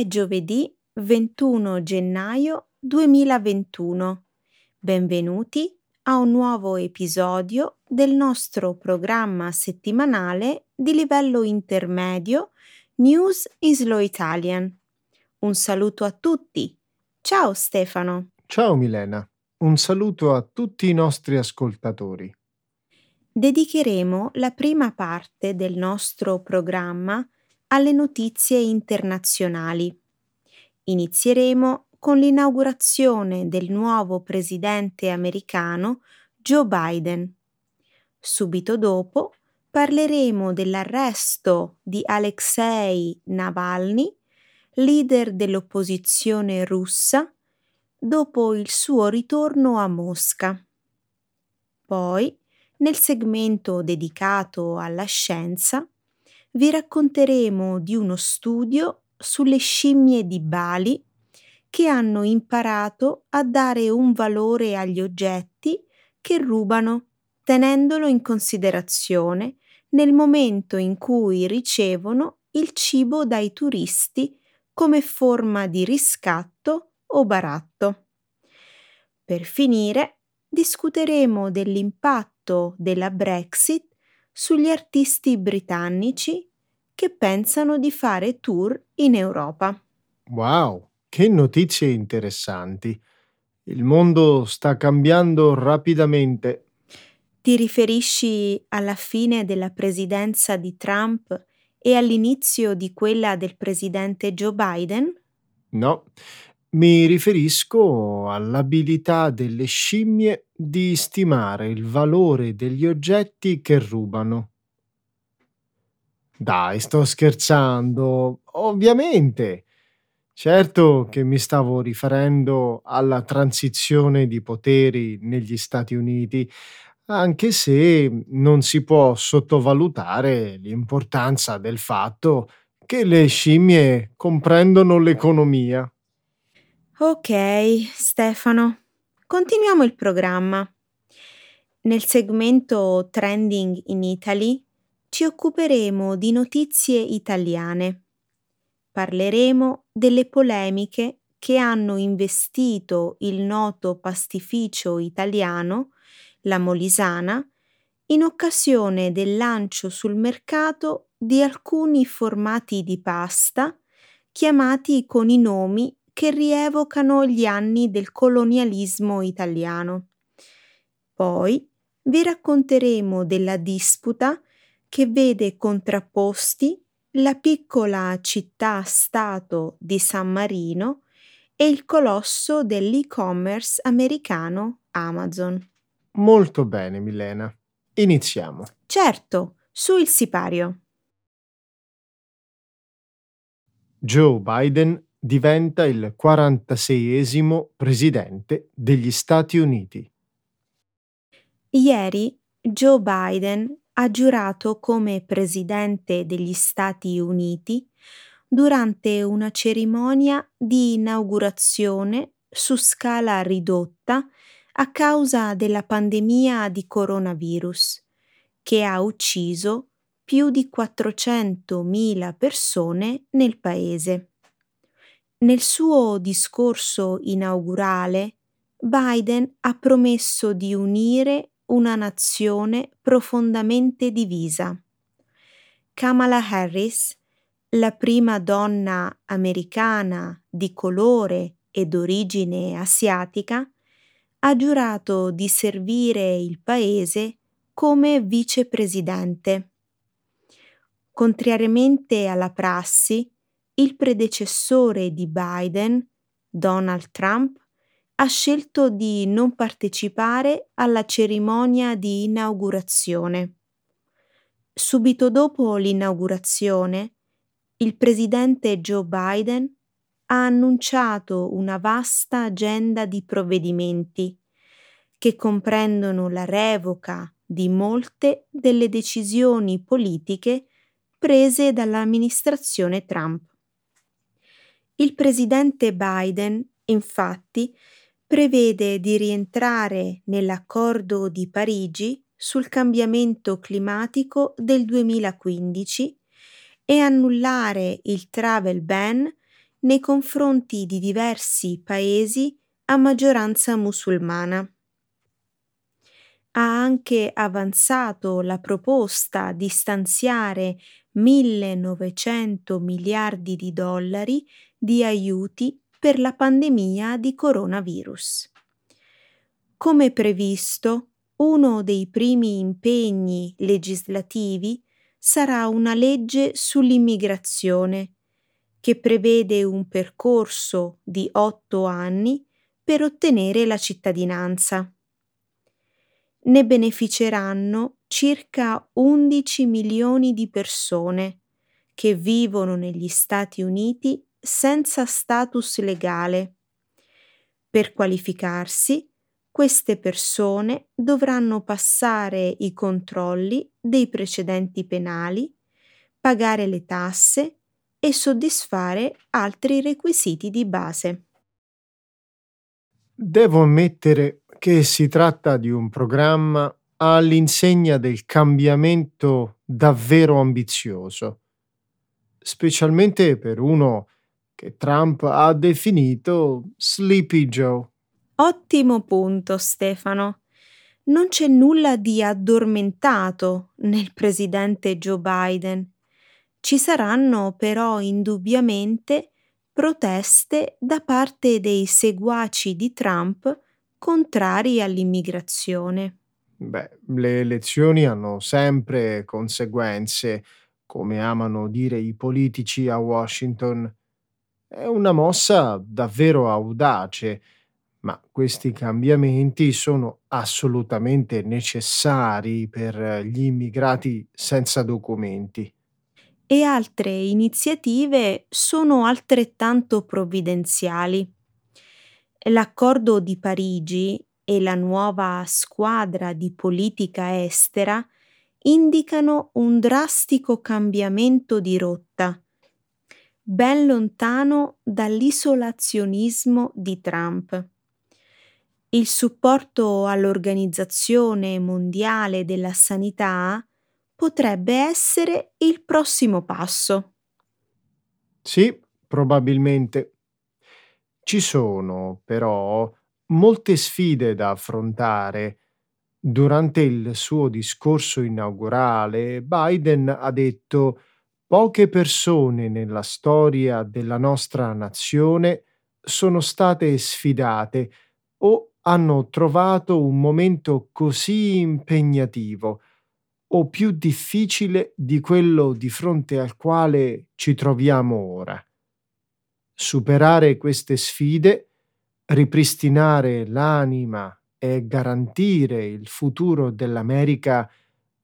È giovedì 21 gennaio 2021. Benvenuti a un nuovo episodio del nostro programma settimanale di livello intermedio News in Slow Italian. Un saluto a tutti. Ciao Stefano. Ciao Milena. Un saluto a tutti i nostri ascoltatori. Dedicheremo la prima parte del nostro programma alle notizie internazionali. Inizieremo con l'inaugurazione del nuovo presidente americano Joe Biden. Subito dopo parleremo dell'arresto di Alexei Navalny, leader dell'opposizione russa, dopo il suo ritorno a Mosca. Poi, nel segmento dedicato alla scienza, vi racconteremo di uno studio sulle scimmie di Bali che hanno imparato a dare un valore agli oggetti che rubano, tenendolo in considerazione nel momento in cui ricevono il cibo dai turisti come forma di riscatto o baratto. Per finire, discuteremo dell'impatto della Brexit sugli artisti britannici che pensano di fare tour in Europa. Wow, che notizie interessanti! Il mondo sta cambiando rapidamente. Ti riferisci alla fine della presidenza di Trump e all'inizio di quella del presidente Joe Biden? No, mi riferisco all'abilità delle scimmie di stimare il valore degli oggetti che rubano. Dai, sto scherzando, ovviamente. Certo che mi stavo riferendo alla transizione di poteri negli Stati Uniti, anche se non si può sottovalutare l'importanza del fatto che le scimmie comprendono l'economia. Ok, Stefano, continuiamo il programma. Nel segmento Trending in Italy ci occuperemo di notizie italiane. Parleremo delle polemiche che hanno investito il noto pastificio italiano, La Molisana, in occasione del lancio sul mercato di alcuni formati di pasta chiamati con i nomi che rievocano gli anni del colonialismo italiano. Poi vi racconteremo della disputa che vede contrapposti la piccola città-stato di San Marino e il colosso dell'e-commerce americano Amazon. Molto bene, Milena. Iniziamo. Certo, su il sipario. Joe Biden diventa il 46esimo presidente degli Stati Uniti. Ieri Joe Biden ha giurato come presidente degli Stati Uniti durante una cerimonia di inaugurazione su scala ridotta a causa della pandemia di coronavirus, che ha ucciso più di 400.000 persone nel paese. Nel suo discorso inaugurale, Biden ha promesso di unire una nazione profondamente divisa. Kamala Harris, la prima donna americana di colore e d'origine asiatica, ha giurato di servire il paese come vicepresidente. Contrariamente alla prassi, il predecessore di Biden, Donald Trump, ha scelto di non partecipare alla cerimonia di inaugurazione. Subito dopo l'inaugurazione, il presidente Joe Biden ha annunciato una vasta agenda di provvedimenti che comprendono la revoca di molte delle decisioni politiche prese dall'amministrazione Trump. Il presidente Biden, infatti, prevede di rientrare nell'accordo di Parigi sul cambiamento climatico del 2015 e annullare il travel ban nei confronti di diversi paesi a maggioranza musulmana. Ha anche avanzato la proposta di stanziare 1.900 miliardi di dollari di aiuti per la pandemia di coronavirus. Come previsto, uno dei primi impegni legislativi sarà una legge sull'immigrazione, che prevede un percorso di 8 anni per ottenere la cittadinanza. Ne beneficeranno circa 11 milioni di persone che vivono negli Stati Uniti senza status legale. Per qualificarsi, queste persone dovranno passare i controlli dei precedenti penali, pagare le tasse e soddisfare altri requisiti di base. Devo ammettere che si tratta di un programma all'insegna del cambiamento davvero ambizioso, specialmente per uno che Trump ha definito Sleepy Joe. Ottimo punto, Stefano. Non c'è nulla di addormentato nel presidente Joe Biden. Ci saranno però indubbiamente proteste da parte dei seguaci di Trump contrari all'immigrazione. Le elezioni hanno sempre conseguenze, come amano dire i politici a Washington. È una mossa davvero audace, ma questi cambiamenti sono assolutamente necessari per gli immigrati senza documenti. E altre iniziative sono altrettanto provvidenziali. L'accordo di Parigi e la nuova squadra di politica estera indicano un drastico cambiamento di rotta, ben lontano dall'isolazionismo di Trump. Il supporto all'Organizzazione Mondiale della Sanità potrebbe essere il prossimo passo. Sì, probabilmente. Ci sono, però, molte sfide da affrontare. Durante il suo discorso inaugurale, Biden ha detto: «Poche persone nella storia della nostra nazione sono state sfidate o hanno trovato un momento così impegnativo o più difficile di quello di fronte al quale ci troviamo ora. Superare queste sfide, ripristinare l'anima e garantire il futuro dell'America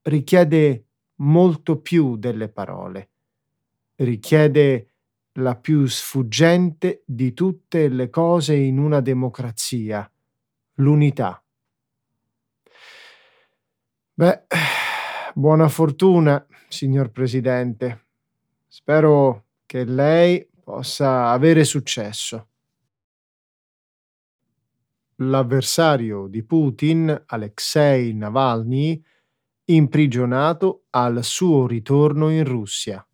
richiede molto più delle parole. Richiede la più sfuggente di tutte le cose in una democrazia, l'unità». Buona fortuna, signor Presidente. Spero che lei possa avere successo. L'avversario di Putin, Alexei Navalny, imprigionato al suo ritorno in Russia.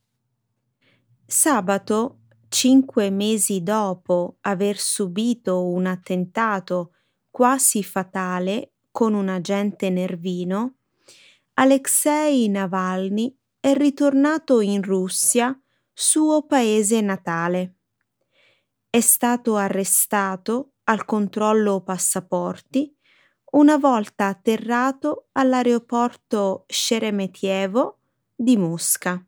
Sabato, 5 mesi dopo aver subito un attentato quasi fatale con un agente nervino, Alexei Navalny è ritornato in Russia, suo paese natale. È stato arrestato al controllo passaporti una volta atterrato all'aeroporto Sheremetyevo di Mosca.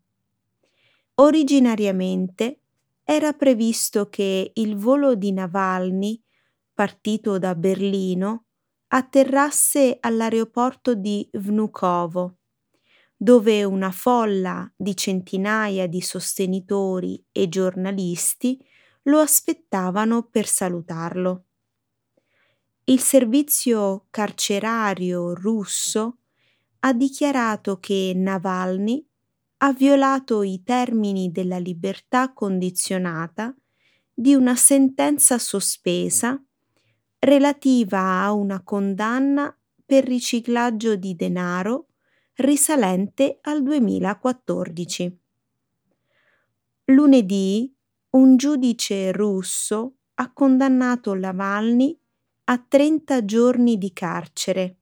Originariamente era previsto che il volo di Navalny, partito da Berlino, atterrasse all'aeroporto di Vnukovo, dove una folla di centinaia di sostenitori e giornalisti lo aspettavano per salutarlo. Il servizio carcerario russo ha dichiarato che Navalny ha violato i termini della libertà condizionata di una sentenza sospesa relativa a una condanna per riciclaggio di denaro risalente al 2014. Lunedì un giudice russo ha condannato Navalny a 30 giorni di carcere.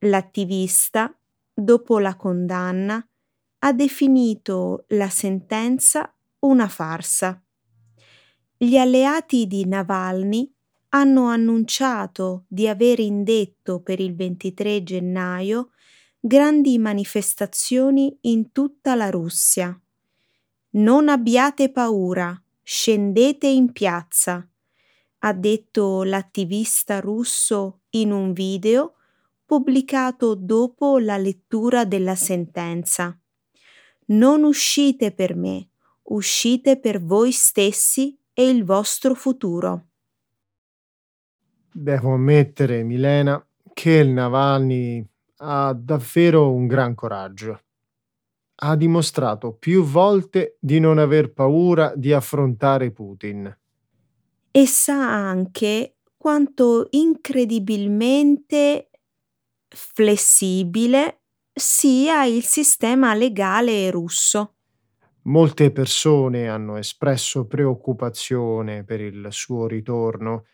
L'attivista, dopo la condanna, ha definito la sentenza una farsa. Gli alleati di Navalny hanno annunciato di aver indetto per il 23 gennaio grandi manifestazioni in tutta la Russia. «Non abbiate paura, scendete in piazza», ha detto l'attivista russo in un video pubblicato dopo la lettura della sentenza. «Non uscite per me, uscite per voi stessi e il vostro futuro». Devo ammettere, Milena, che il Navalny ha davvero un gran coraggio. Ha dimostrato più volte di non aver paura di affrontare Putin. E sa anche quanto incredibilmente flessibile sia il sistema legale russo. Molte persone hanno espresso preoccupazione per il suo ritorno.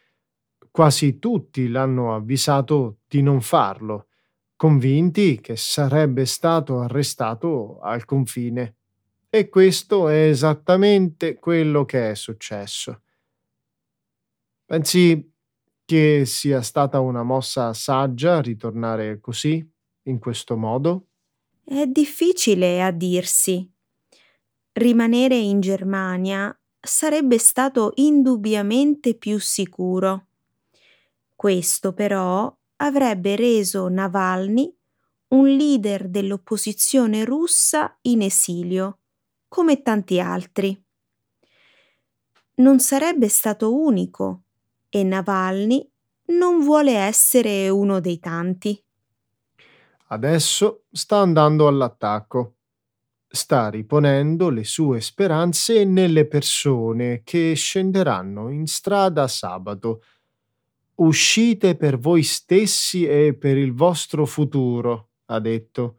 Quasi tutti l'hanno avvisato di non farlo, convinti che sarebbe stato arrestato al confine. E questo è esattamente quello che è successo. Pensi che sia stata una mossa saggia ritornare così, in questo modo? È difficile a dirsi. Rimanere in Germania sarebbe stato indubbiamente più sicuro. Questo però avrebbe reso Navalny un leader dell'opposizione russa in esilio, come tanti altri. Non sarebbe stato unico e Navalny non vuole essere uno dei tanti. Adesso sta andando all'attacco. Sta riponendo le sue speranze nelle persone che scenderanno in strada sabato. «Uscite per voi stessi e per il vostro futuro», ha detto.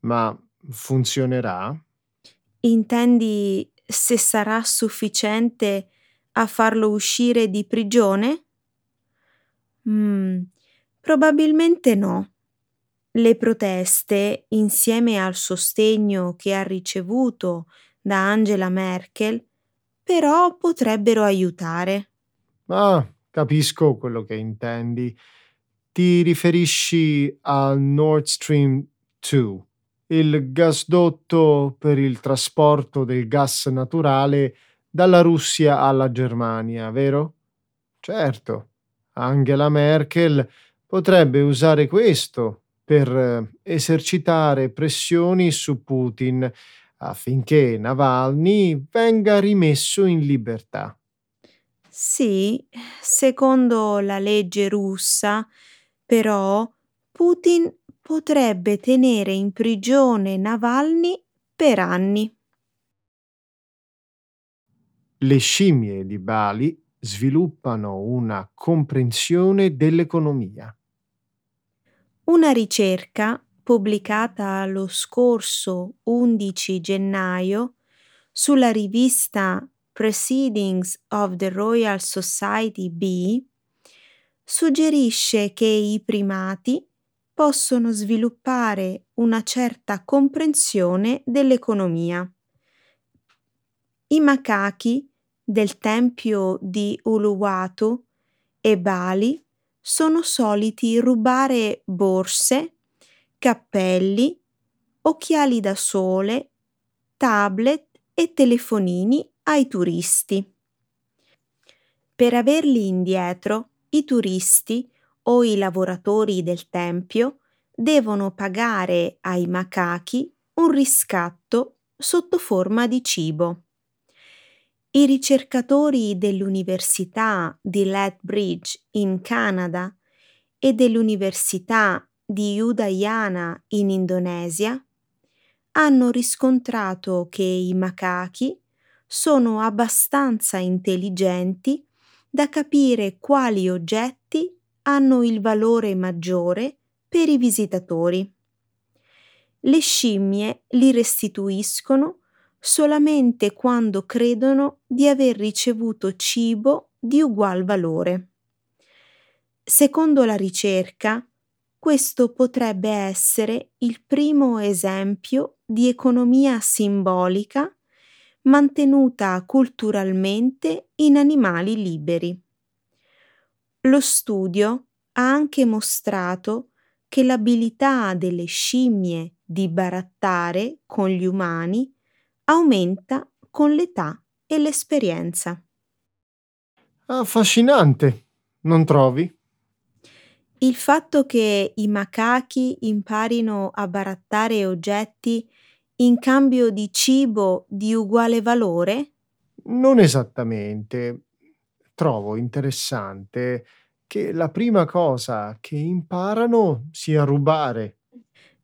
Ma funzionerà? Intendi se sarà sufficiente a farlo uscire di prigione? Probabilmente no. Le proteste, insieme al sostegno che ha ricevuto da Angela Merkel, però potrebbero aiutare. Ma... Capisco quello che intendi. Ti riferisci a Nord Stream 2, il gasdotto per il trasporto del gas naturale dalla Russia alla Germania, vero? Certo, Angela Merkel potrebbe usare questo per esercitare pressioni su Putin affinché Navalny venga rimesso in libertà. Sì, secondo la legge russa, però, Putin potrebbe tenere in prigione Navalny per anni. Le scimmie di Bali sviluppano una comprensione dell'economia. Una ricerca pubblicata lo scorso 11 gennaio sulla rivista Proceedings of the Royal Society B suggerisce che i primati possono sviluppare una certa comprensione dell'economia. I macachi del tempio di Uluwatu e Bali sono soliti rubare borse, cappelli, occhiali da sole, tablet e telefonini ai turisti. Per averli indietro, i turisti o i lavoratori del tempio devono pagare ai macachi un riscatto sotto forma di cibo. I ricercatori dell'Università di Lethbridge in Canada e dell'Università di Udayana in Indonesia hanno riscontrato che i macachi sono abbastanza intelligenti da capire quali oggetti hanno il valore maggiore per i visitatori. Le scimmie li restituiscono solamente quando credono di aver ricevuto cibo di ugual valore. Secondo la ricerca, questo potrebbe essere il primo esempio di economia simbolica mantenuta culturalmente in animali liberi. Lo studio ha anche mostrato che l'abilità delle scimmie di barattare con gli umani aumenta con l'età e l'esperienza. Affascinante, non trovi? Il fatto che i macachi imparino a barattare oggetti in cambio di cibo di uguale valore? Non esattamente. Trovo interessante che la prima cosa che imparano sia rubare.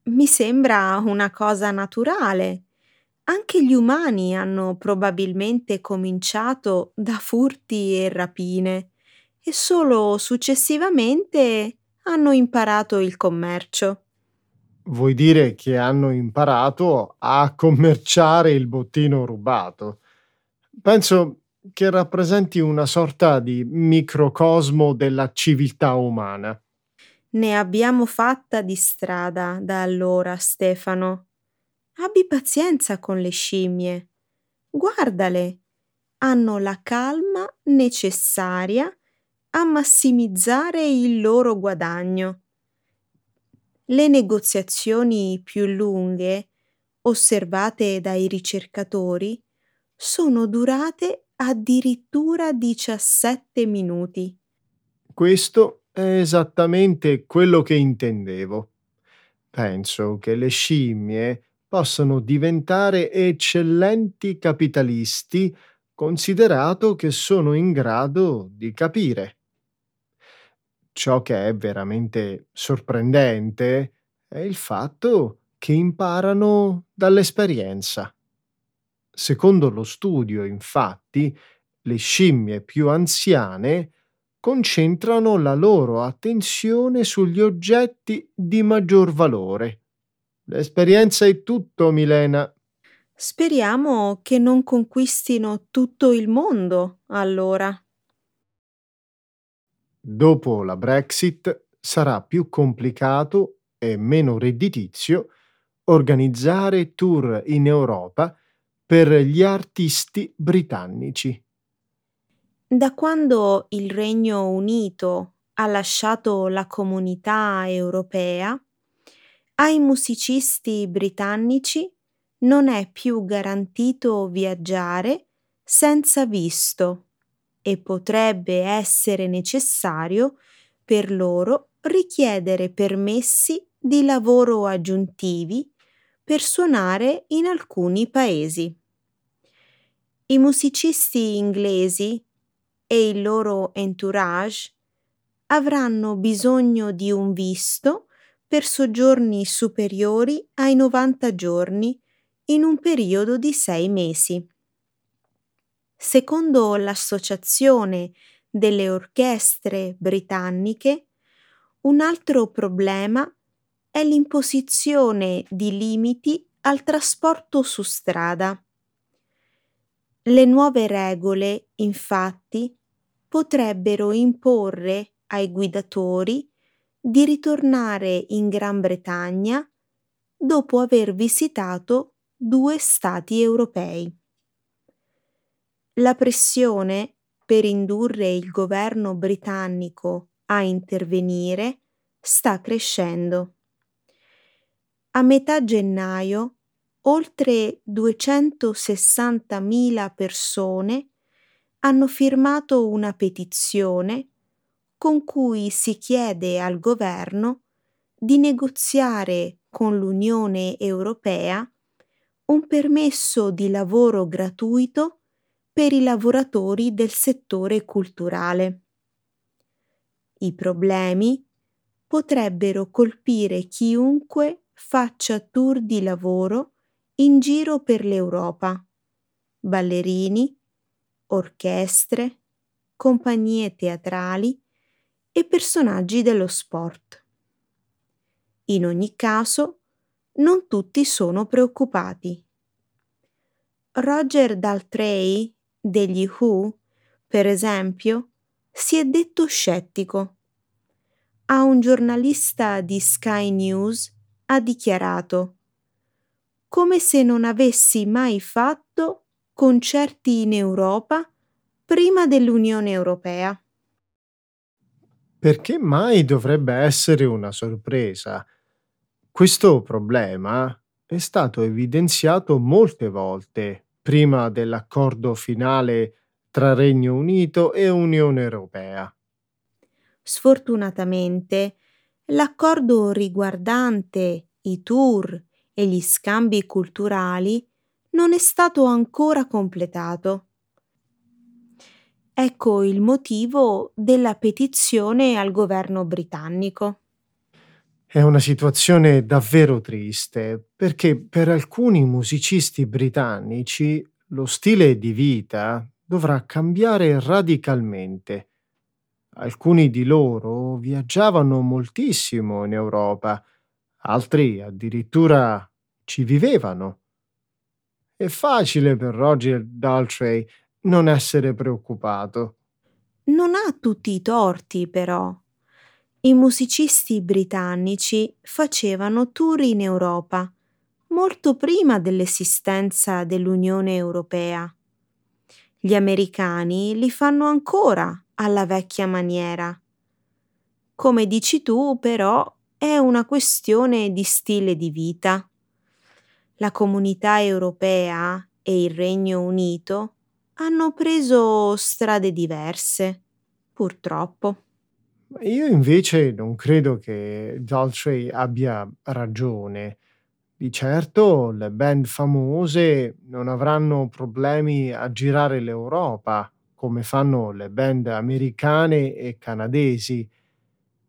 Mi sembra una cosa naturale. Anche gli umani hanno probabilmente cominciato da furti e rapine e solo successivamente hanno imparato il commercio. Vuoi dire che hanno imparato a commerciare il bottino rubato? Penso che rappresenti una sorta di microcosmo della civiltà umana. Ne abbiamo fatta di strada da allora, Stefano. Abbi pazienza con le scimmie. Guardale. Hanno la calma necessaria a massimizzare il loro guadagno. Le negoziazioni più lunghe, osservate dai ricercatori, sono durate addirittura 17 minuti. Questo è esattamente quello che intendevo. Penso che le scimmie possono diventare eccellenti capitalisti, considerato che sono in grado di capire. Ciò che è veramente sorprendente è il fatto che imparano dall'esperienza. Secondo lo studio, infatti, le scimmie più anziane concentrano la loro attenzione sugli oggetti di maggior valore. L'esperienza è tutto, Milena. Speriamo che non conquistino tutto il mondo, allora. Dopo la Brexit sarà più complicato e meno redditizio organizzare tour in Europa per gli artisti britannici. Da quando il Regno Unito ha lasciato la Comunità Europea, ai musicisti britannici non è più garantito viaggiare senza visto e potrebbe essere necessario per loro richiedere permessi di lavoro aggiuntivi per suonare in alcuni paesi. I musicisti inglesi e il loro entourage avranno bisogno di un visto per soggiorni superiori ai 90 giorni in un periodo di 6 mesi. Secondo l'Associazione delle Orchestre Britanniche, un altro problema è l'imposizione di limiti al trasporto su strada. Le nuove regole, infatti, potrebbero imporre ai guidatori di ritornare in Gran Bretagna dopo aver visitato 2 stati europei. La pressione per indurre il governo britannico a intervenire sta crescendo. A metà gennaio, oltre 260.000 persone hanno firmato una petizione con cui si chiede al governo di negoziare con l'Unione Europea un permesso di lavoro gratuito per i lavoratori del settore culturale. I problemi potrebbero colpire chiunque faccia tour di lavoro in giro per l'Europa: ballerini, orchestre, compagnie teatrali e personaggi dello sport. In ogni caso, non tutti sono preoccupati. Roger Daltrey, degli Who, per esempio, si è detto scettico. A un giornalista di Sky News ha dichiarato: «Come se non avessi mai fatto concerti in Europa prima dell'Unione Europea». Perché mai dovrebbe essere una sorpresa? Questo problema è stato evidenziato molte volte prima dell'accordo finale tra Regno Unito e Unione Europea. Sfortunatamente, l'accordo riguardante i tour e gli scambi culturali non è stato ancora completato. Ecco il motivo della petizione al governo britannico. È una situazione davvero triste, perché per alcuni musicisti britannici lo stile di vita dovrà cambiare radicalmente. Alcuni di loro viaggiavano moltissimo in Europa, altri addirittura ci vivevano. È facile per Roger Daltrey non essere preoccupato. Non ha tutti i torti, però. I musicisti britannici facevano tour in Europa molto prima dell'esistenza dell'Unione Europea. Gli americani li fanno ancora alla vecchia maniera. Come dici tu, però, è una questione di stile di vita. La Comunità Europea e il Regno Unito hanno preso strade diverse, purtroppo. Io invece non credo che Daltrey abbia ragione. Di certo le band famose non avranno problemi a girare l'Europa, come fanno le band americane e canadesi.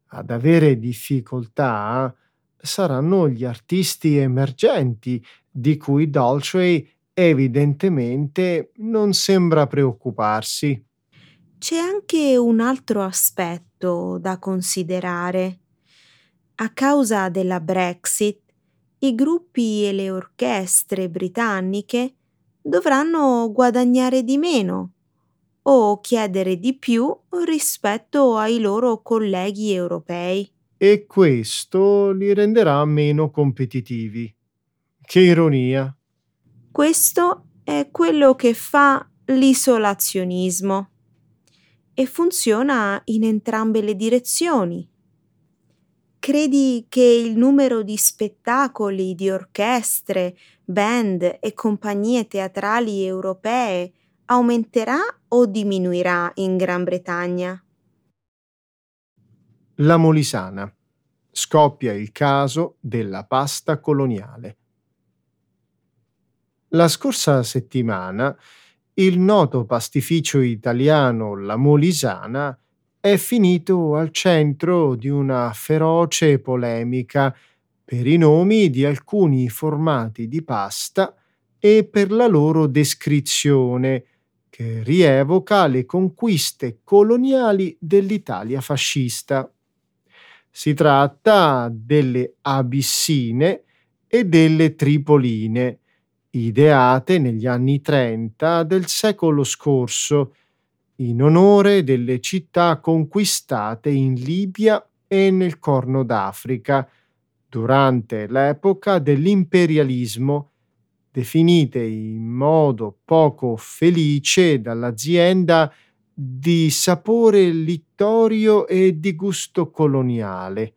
Ad avere difficoltà saranno gli artisti emergenti, di cui Daltrey evidentemente non sembra preoccuparsi. C'è anche un altro aspetto da considerare. A causa della Brexit, i gruppi e le orchestre britanniche dovranno guadagnare di meno o chiedere di più rispetto ai loro colleghi europei. E questo li renderà meno competitivi. Che ironia! Questo è quello che fa l'isolazionismo e funziona in entrambe le direzioni. Credi che il numero di spettacoli, di orchestre, band e compagnie teatrali europee aumenterà o diminuirà in Gran Bretagna? La Molisana. Scoppia il caso della pasta coloniale. La scorsa settimana il noto pastificio italiano La Molisana è finito al centro di una feroce polemica per i nomi di alcuni formati di pasta e per la loro descrizione, che rievoca le conquiste coloniali dell'Italia fascista. Si tratta delle abissine e delle tripoline, ideate negli anni 30 del secolo scorso in onore delle città conquistate in Libia e nel Corno d'Africa durante l'epoca dell'imperialismo, definite in modo poco felice dall'azienda di sapore littorio e di gusto coloniale.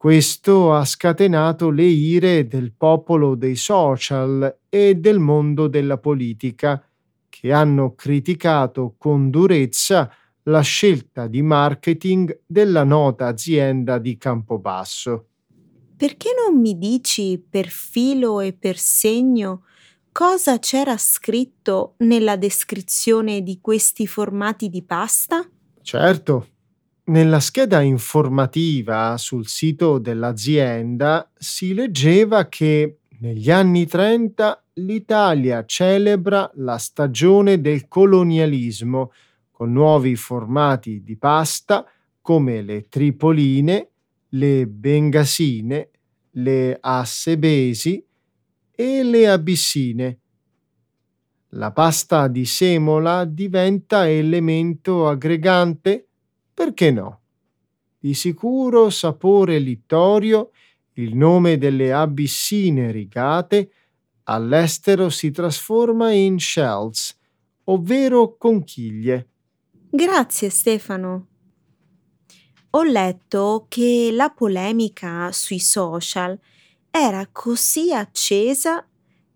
Questo ha scatenato le ire del popolo dei social e del mondo della politica, che hanno criticato con durezza la scelta di marketing della nota azienda di Campobasso. Perché non mi dici per filo e per segno cosa c'era scritto nella descrizione di questi formati di pasta? Certo. Nella scheda informativa sul sito dell'azienda si leggeva che negli anni 30 l'Italia celebra la stagione del colonialismo con nuovi formati di pasta come le tripoline, le bengasine, le assebesi e le abissine, La pasta di semola diventa elemento aggregante, perché no? Di sicuro sapore littorio, il nome delle abissine rigate, all'estero si trasforma in shells, ovvero conchiglie. Grazie Stefano. Ho letto che la polemica sui social era così accesa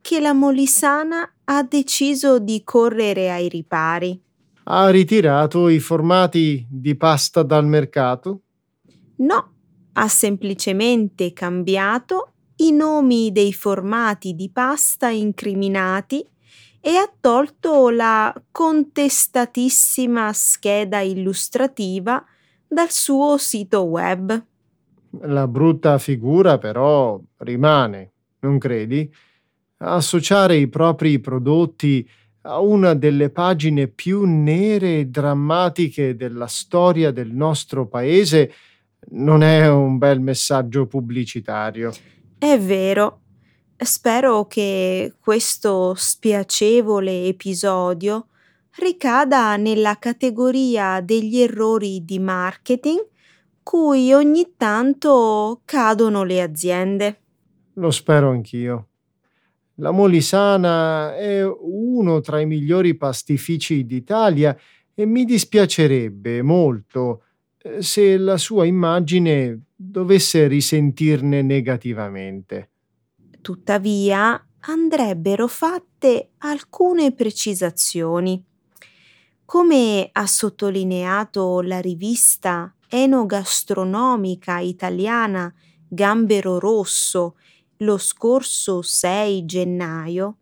che la Molisana ha deciso di correre ai ripari. Ha ritirato i formati di pasta dal mercato? No, ha semplicemente cambiato i nomi dei formati di pasta incriminati e ha tolto la contestatissima scheda illustrativa dal suo sito web. La brutta figura però rimane, non credi? Associare i propri prodotti a una delle pagine più nere e drammatiche della storia del nostro paese non è un bel messaggio pubblicitario. È vero. Spero che questo spiacevole episodio ricada nella categoria degli errori di marketing cui ogni tanto cadono le aziende. Lo spero anch'io. La Molisana è uno tra i migliori pastifici d'Italia e mi dispiacerebbe molto se la sua immagine dovesse risentirne negativamente. Tuttavia, andrebbero fatte alcune precisazioni. Come ha sottolineato la rivista enogastronomica italiana Gambero Rosso lo scorso 6 gennaio,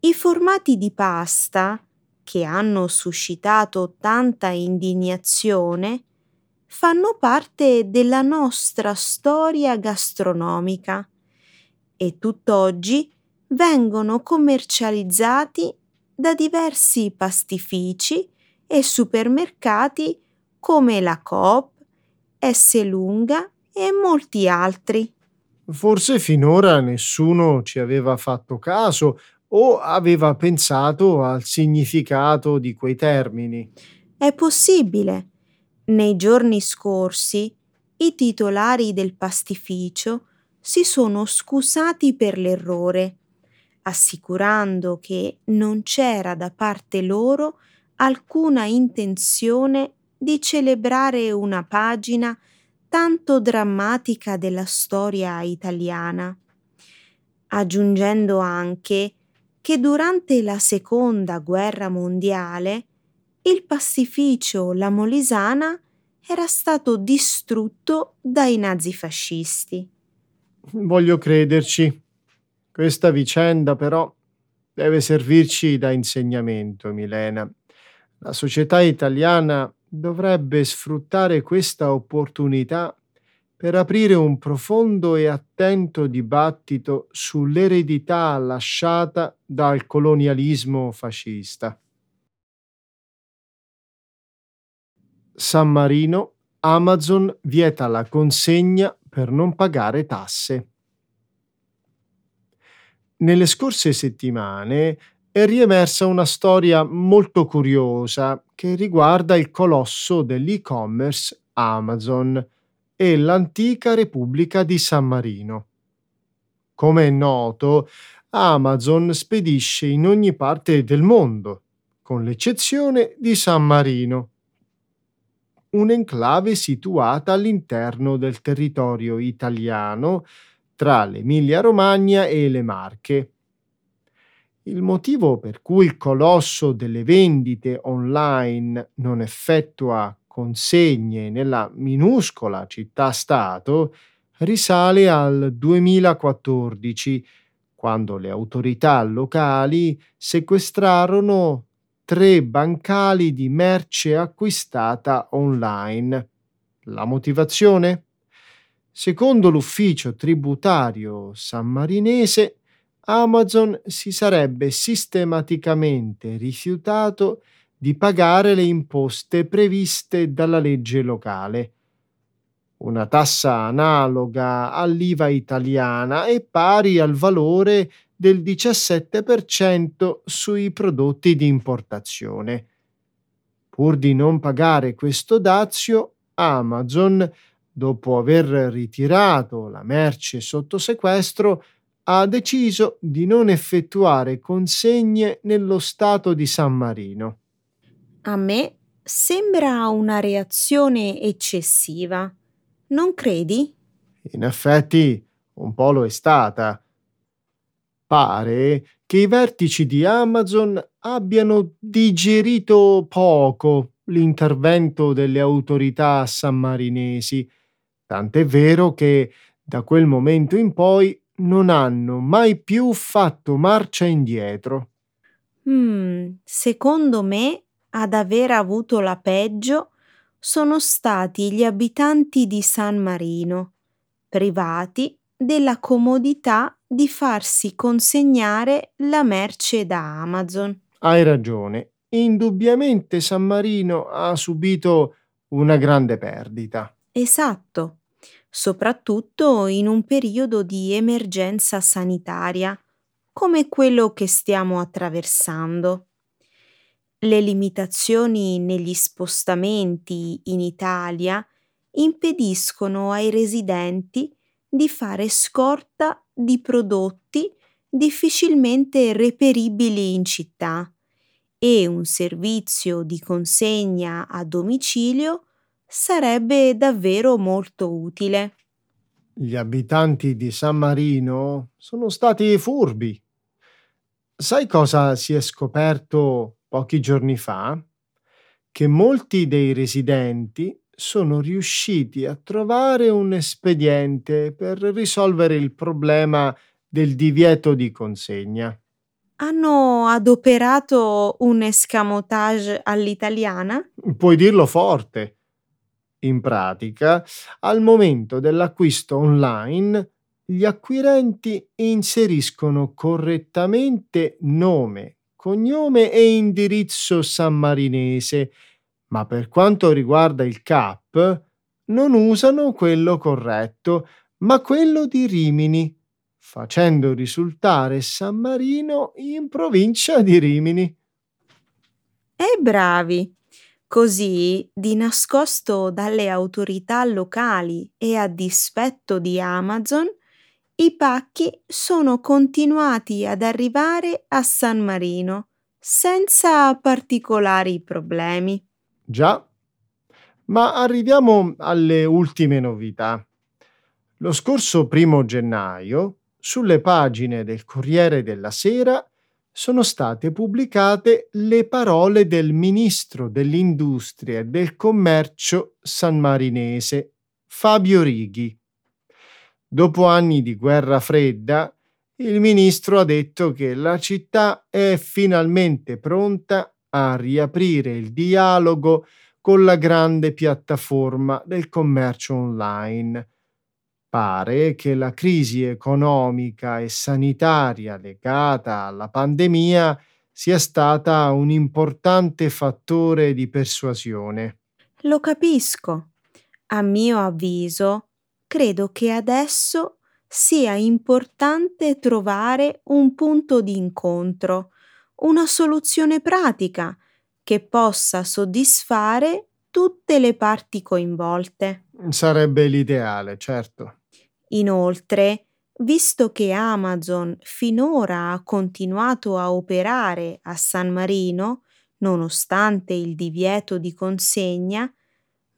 i formati di pasta, che hanno suscitato tanta indignazione, fanno parte della nostra storia gastronomica e tutt'oggi vengono commercializzati da diversi pastifici e supermercati come la Coop, Esselunga e molti altri. Forse finora nessuno ci aveva fatto caso o aveva pensato al significato di quei termini. È possibile. Nei giorni scorsi i titolari del pastificio si sono scusati per l'errore, assicurando che non c'era da parte loro alcuna intenzione di celebrare una pagina tanto drammatica della storia italiana, aggiungendo anche che durante la Seconda Guerra Mondiale il pastificio La Molisana era stato distrutto dai nazifascisti. Voglio crederci. Questa vicenda però deve servirci da insegnamento, Milena. La società italiana dovrebbe sfruttare questa opportunità per aprire un profondo e attento dibattito sull'eredità lasciata dal colonialismo fascista. San Marino, Amazon vieta la consegna per non pagare tasse. Nelle scorse settimane è riemersa una storia molto curiosa che riguarda il colosso dell'e-commerce Amazon e l'antica Repubblica di San Marino. Come è noto, Amazon spedisce in ogni parte del mondo, con l'eccezione di San Marino, un'enclave situata all'interno del territorio italiano tra l'Emilia-Romagna e le Marche. Il motivo per cui il colosso delle vendite online non effettua consegne nella minuscola città-stato risale al 2014, quando le autorità locali sequestrarono 3 bancali di merce acquistata online. La motivazione? Secondo l'ufficio tributario sammarinese, Amazon si sarebbe sistematicamente rifiutato di pagare le imposte previste dalla legge locale. Una tassa analoga all'IVA italiana e pari al valore del 17% sui prodotti di importazione. Pur di non pagare questo dazio, Amazon, dopo aver ritirato la merce sotto sequestro, ha deciso di non effettuare consegne nello stato di San Marino. A me sembra una reazione eccessiva, non credi? In effetti un po' lo è stata. Pare che i vertici di Amazon abbiano digerito poco l'intervento delle autorità sammarinesi, tant'è vero che da quel momento in poi non hanno mai più fatto marcia indietro. Secondo me, ad aver avuto la peggio sono stati gli abitanti di San Marino, privati della comodità di farsi consegnare la merce da Amazon. Hai ragione. Indubbiamente San Marino ha subito una grande perdita. Esatto. Soprattutto in un periodo di emergenza sanitaria, come quello che stiamo attraversando. Le limitazioni negli spostamenti in Italia impediscono ai residenti di fare scorta di prodotti difficilmente reperibili in città e un servizio di consegna a domicilio sarebbe davvero molto utile. Gli abitanti di San Marino sono stati furbi. Sai cosa si è scoperto pochi giorni fa? Che molti dei residenti sono riusciti a trovare un espediente per risolvere il problema del divieto di consegna. Hanno adoperato un escamotage all'italiana? Puoi dirlo forte. In pratica, al momento dell'acquisto online, gli acquirenti inseriscono correttamente nome, cognome e indirizzo sammarinese, ma per quanto riguarda il CAP non usano quello corretto, ma quello di Rimini, facendo risultare San Marino in provincia di Rimini. E bravi! Così, di nascosto dalle autorità locali e a dispetto di Amazon, i pacchi sono continuati ad arrivare a San Marino senza particolari problemi. Già, ma arriviamo alle ultime novità. Lo scorso 1° gennaio, sulle pagine del Corriere della Sera, sono state pubblicate le parole del ministro dell'Industria e del Commercio sanmarinese, Fabio Righi. Dopo anni di guerra fredda, il ministro ha detto che la città è finalmente pronta a riaprire il dialogo con la grande piattaforma del commercio online. Pare che la crisi economica e sanitaria legata alla pandemia sia stata un importante fattore di persuasione. Lo capisco. A mio avviso, credo che adesso sia importante trovare un punto di incontro, una soluzione pratica che possa soddisfare tutte le parti coinvolte. Sarebbe l'ideale, certo. Inoltre, visto che Amazon finora ha continuato a operare a San Marino, nonostante il divieto di consegna,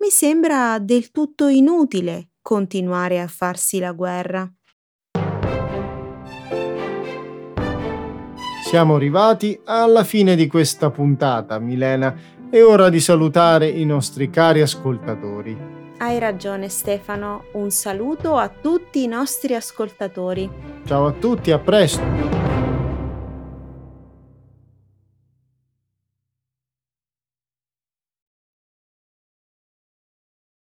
mi sembra del tutto inutile continuare a farsi la guerra. Siamo arrivati alla fine di questa puntata, Milena. È ora di salutare i nostri cari ascoltatori. Hai ragione Stefano, un saluto a tutti i nostri ascoltatori. Ciao a tutti, a presto!